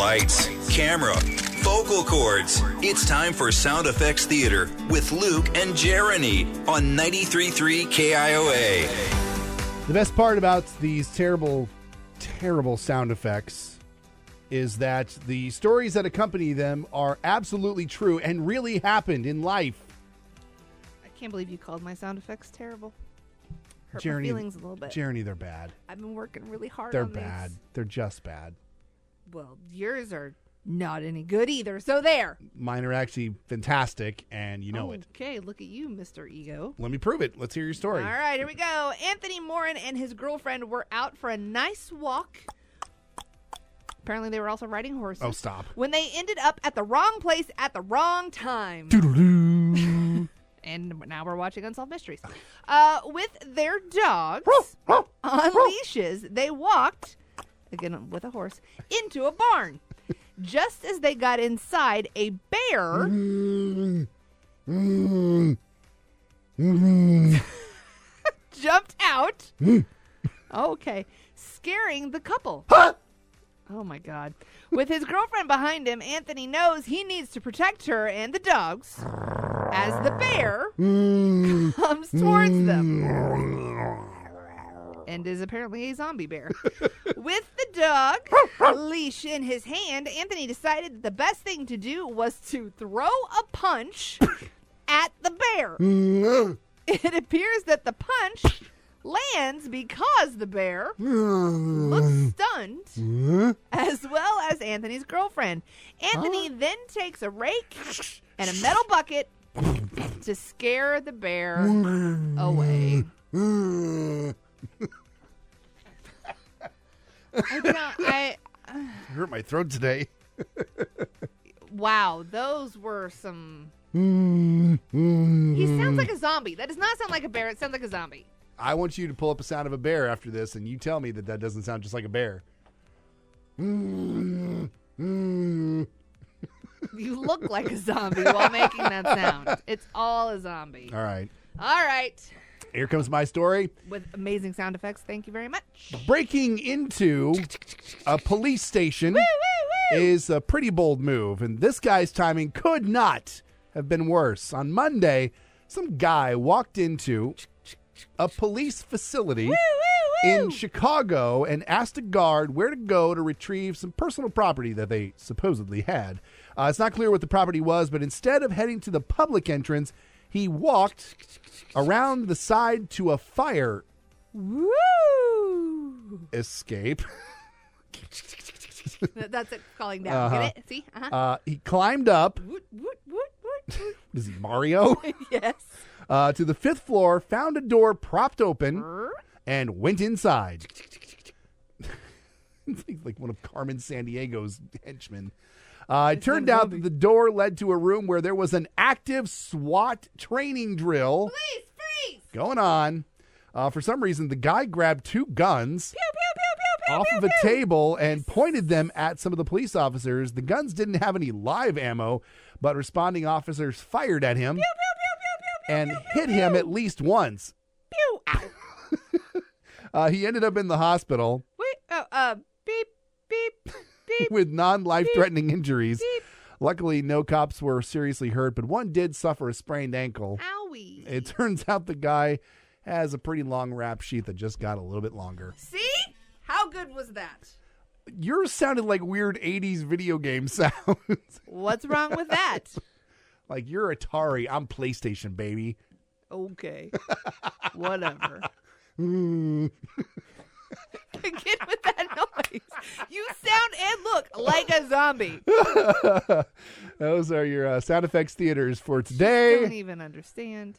Lights, camera, vocal cords. It's time for Sound Effects Theater with Luke and Jeremy on 93.3 KIOA. The best part about these terrible sound effects is that the stories that accompany them are absolutely true and really happened in life. I can't believe you called my sound effects terrible. Hurt Jeremy, my feelings a little bit. Jeremy, they're bad. I've been working really hard on these. They're bad. They're just bad. Well, yours are not any good either, so there. Mine are actually fantastic, and you know it. Okay, look at you, Mr. Ego. Let me prove it. Let's hear your story. All right, here we go. Anthony Morin and his girlfriend were out for a nice walk. Apparently, they were also riding horses. Oh, stop. When they ended up at the wrong place at the wrong time. And now we're watching Unsolved Mysteries. With their dogs on leashes, they walked, again with a horse, into a barn. Just as they got inside, a bear jumped out. Okay. Scaring the couple. Oh, my God. With his girlfriend behind him, Anthony knows he needs to protect her and the dogs as the bear comes towards them. And is apparently a zombie bear. With the dog leash in his hand, Anthony decided that the best thing to do was to throw a punch at the bear. It appears that the punch lands because the bear looks stunned, as well as Anthony's girlfriend. Anthony then takes a rake and a metal bucket to scare the bear away. I hurt my throat today. Wow, those were some... He sounds like a zombie. That does not sound like a bear. It sounds like a zombie. I want you to pull up a sound of a bear after this, and you tell me that that doesn't sound just like a bear. You look like a zombie while making that sound. It's all a zombie. All right. All right. Here comes my story. With amazing sound effects. Thank you very much. Breaking into a police station is a pretty bold move, and this guy's timing could not have been worse. On Monday, some guy walked into a police facility in Chicago and asked a guard where to go to retrieve some personal property that they supposedly had. It's not clear what the property was, but instead of heading to the public entrance, he walked around the side to a fire escape. That's it falling down. Get it? See? Uh-huh. He climbed up. Is he Mario? Yes. To the fifth floor, found a door propped open, and went inside. It's like one of Carmen Sandiego's henchmen. It turned out that the door led to a room where there was an active SWAT training drill. Please, freeze! Going on. For some reason, the guy grabbed two guns off of a table and pointed them at some of the police officers. The guns didn't have any live ammo, but responding officers fired at him and hit him at least once. Pew! Ow. He ended up in the hospital. Beep, beep. With non-life-threatening injuries. Luckily, no cops were seriously hurt, but one did suffer a sprained ankle. Owie. It turns out the guy has a pretty long rap sheet that just got a little bit longer. See? How good was that? Yours sounded like weird 80s video game sounds. What's wrong with that? Like, you're Atari. I'm PlayStation, baby. Okay. Whatever. Again with that noise. You sound and look like a zombie. Those are your sound effects theaters for today. I don't even understand.